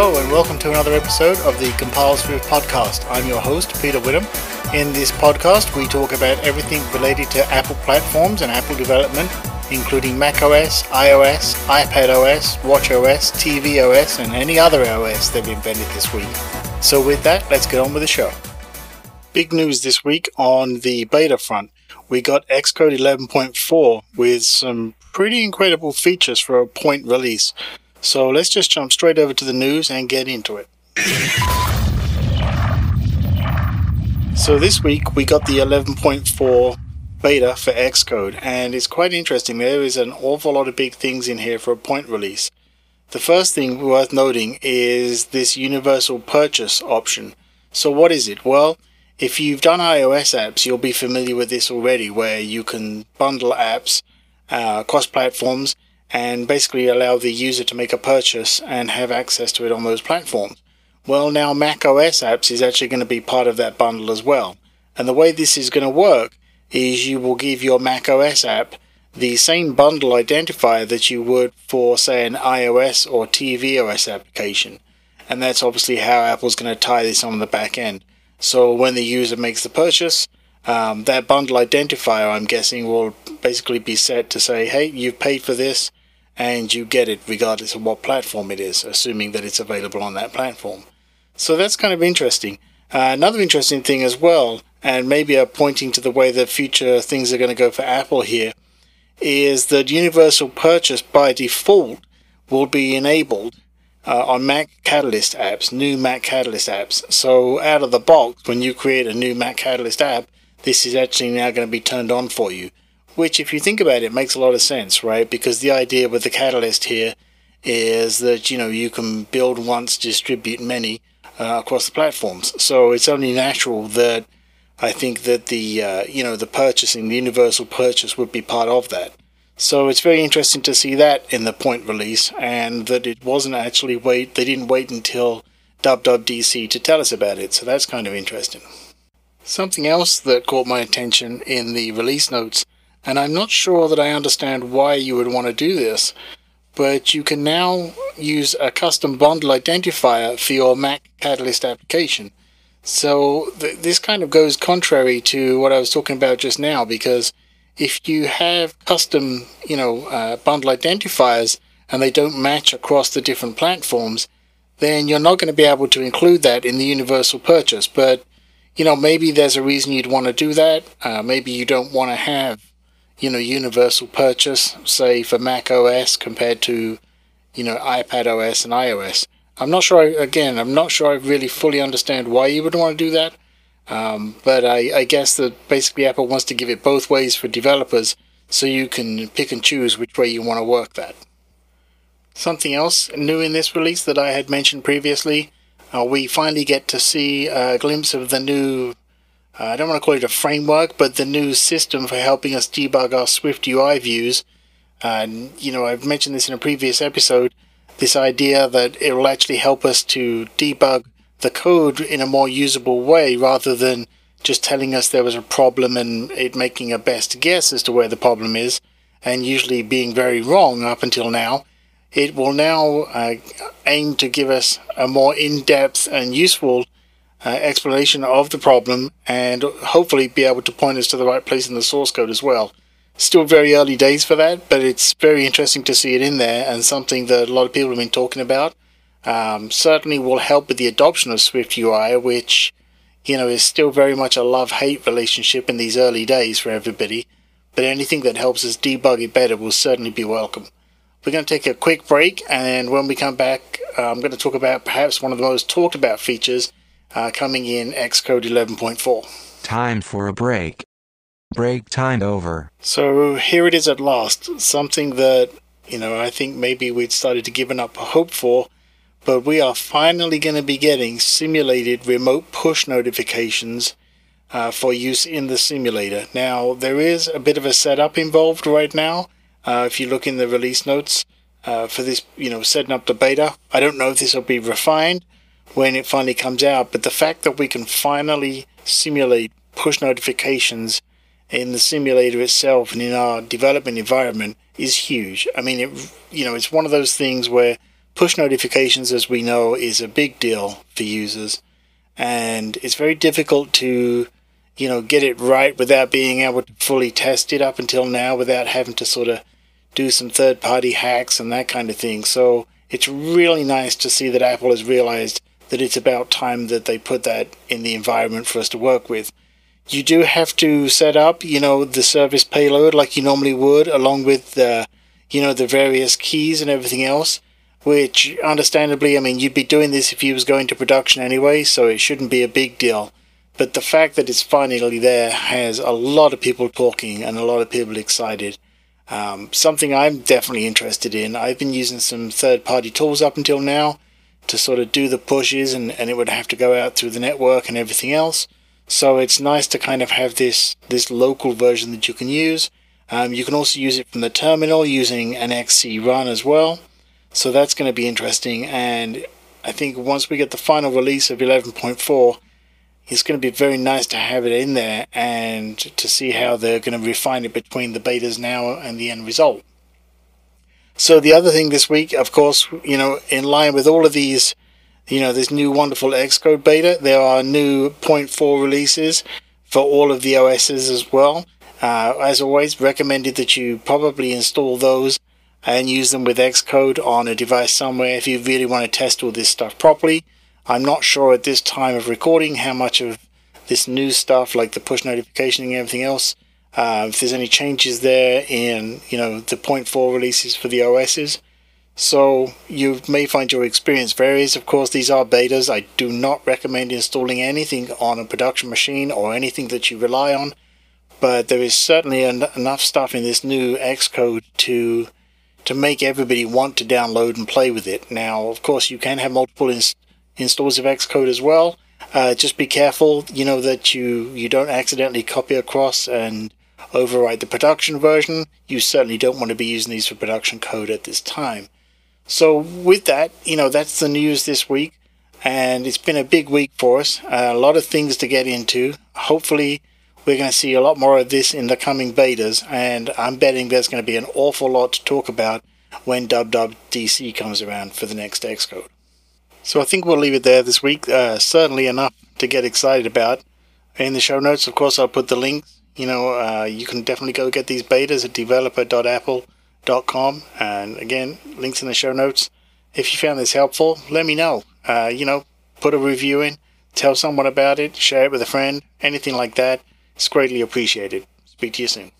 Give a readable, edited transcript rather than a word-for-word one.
Hello and welcome to another episode of the Compile Swift Podcast. I'm your host, Peter Whittem. In this podcast, we talk about everything related to Apple platforms and Apple development, including macOS, iOS, iPadOS, watchOS, tvOS, and any other OS they've invented this week. So with that, let's get on with the show. Big news this week on the beta front. We got Xcode 11.4 with some pretty incredible features for a point release. So let's just jump straight over to the news and get into it. So this week we got the 11.4 beta for Xcode, and it's quite interesting. There is an awful lot of big things in here for a point release. The first thing worth noting is this universal purchase option. So what is it? Well, if you've done iOS apps, you'll be familiar with this already, where you can bundle apps across platforms and basically allow the user to make a purchase and have access to it on those platforms. Well, now macOS apps is actually going to be part of that bundle as well. And the way this is going to work is you will give your macOS app the same bundle identifier that you would for, say, an iOS or tvOS application. And that's obviously how Apple's going to tie this on the back end. So when the user makes the purchase, that bundle identifier, I'm guessing, will basically be set to say, hey, you've paid for this, and you get it regardless of what platform it is, assuming that it's available on that platform. So that's kind of interesting. Another interesting thing as well, and maybe pointing to the way that future things are going to go for Apple here, is that universal purchase by default will be enabled on Mac Catalyst apps, new Mac Catalyst apps. So out of the box, when you create a new Mac Catalyst app, this is actually now going to be turned on for you. Which, if you think about it, makes a lot of sense, right? Because the idea with the Catalyst here is that, you can build once, distribute many across the platforms. So it's only natural that I think that the purchasing, the universal purchase would be part of that. So it's very interesting to see that in the point release, and that it wasn't actually they didn't wait until WWDC to tell us about it. So that's kind of interesting. Something else that caught my attention in the release notes, and I'm not sure that I understand why you would want to do this, but you can now use a custom bundle identifier for your Mac Catalyst application. So this kind of goes contrary to what I was talking about just now, because if you have custom, bundle identifiers and they don't match across the different platforms, then you're not going to be able to include that in the universal purchase. But, maybe there's a reason you'd want to do that. Maybe you don't want to have universal purchase, say, for Mac OS compared to, iPad OS and iOS. I'm not sure I really fully understand why you would want to do that. But I guess that basically Apple wants to give it both ways for developers, so you can pick and choose which way you want to work that. Something else new in this release that I had mentioned previously, we finally get to see a glimpse of the new I don't want to call it a framework, but the new system for helping us debug our SwiftUI views. I've mentioned this in a previous episode, this idea that it will actually help us to debug the code in a more usable way rather than just telling us there was a problem and it making a best guess as to where the problem is, and usually being very wrong up until now. It will now aim to give us a more in-depth and useful explanation of the problem, and hopefully be able to point us to the right place in the source code as well. Still very early days for that, but it's very interesting to see it in there, and something that a lot of people have been talking about. Certainly will help with the adoption of SwiftUI, which is still very much a love-hate relationship in these early days for everybody, but anything that helps us debug it better will certainly be welcome. We're going to take a quick break, and when we come back, I'm going to talk about perhaps one of the most talked about features coming in Xcode 11.4. Time for a break. Break time over. So here it is at last. Something that, I think maybe we'd started to give up hope for, but we are finally going to be getting simulated remote push notifications for use in the simulator. Now, there is a bit of a setup involved right now. If you look in the release notes for this, setting up the beta. I don't know if this will be refined when it finally comes out, but the fact that we can finally simulate push notifications in the simulator itself and in our development environment is huge. I mean, it's one of those things where Push notifications, as we know, is a big deal for users, and it's very difficult to, you know, get it right without being able to fully test it up until now, without having to sort of do some third-party hacks and that kind of thing. So it's really nice to see that Apple has realized that it's about time that they put that in the environment for us to work with. You do have to set up, you know, the service payload like you normally would, along with the, you know, the various keys and everything else. Which, understandably, I mean, you'd be doing this if you was going to production anyway, so it shouldn't be a big deal. But the fact that it's finally there has a lot of people talking and a lot of people excited. Something I'm definitely interested in. I've been using some third-party tools up until now to sort of do the pushes, and it would have to go out through the network and everything else. So it's nice to kind of have this local version that you can use. You can also use it from the terminal using an XC run as well. So that's going to be interesting, and I think once we get the final release of 11.4, it's going to be very nice to have it in there and to see how they're going to refine it between the betas now and the end result. So the other thing this week, of course, you know, in line with all of these, you know, this new wonderful Xcode beta, there are new 0.4 releases for all of the OSs as well. As always, recommended that you probably install those and use them with Xcode on a device somewhere if you really want to test all this stuff properly. I'm not sure at this time of recording how much of this new stuff, like the push notification and everything else, if there's any changes there in, you know, the 0.4 releases for the OSs. So you may find your experience varies. Of course, these are betas. I do not recommend installing anything on a production machine or anything that you rely on. But there is certainly enough stuff in this new Xcode to make everybody want to download and play with it. Now, of course, you can have multiple installs of Xcode as well. Just be careful, you know, that you don't accidentally copy across and overwrite the production version. You certainly don't want to be using these for production code at this time. So with that, you know, that's the news this week. And it's been a big week for us. A lot of things to get into. Hopefully, we're going to see a lot more of this in the coming betas, and I'm betting there's going to be an awful lot to talk about when WWDC comes around for the next Xcode. So I think we'll leave it there this week. Certainly enough to get excited about. In the show notes, of course, I'll put the links. You know, you can definitely go get these betas at developer.apple.com, and again, links in the show notes. If you found this helpful, let me know. You know, put a review in, tell someone about it, share it with a friend, anything like that. It's greatly appreciated. Speak to you soon.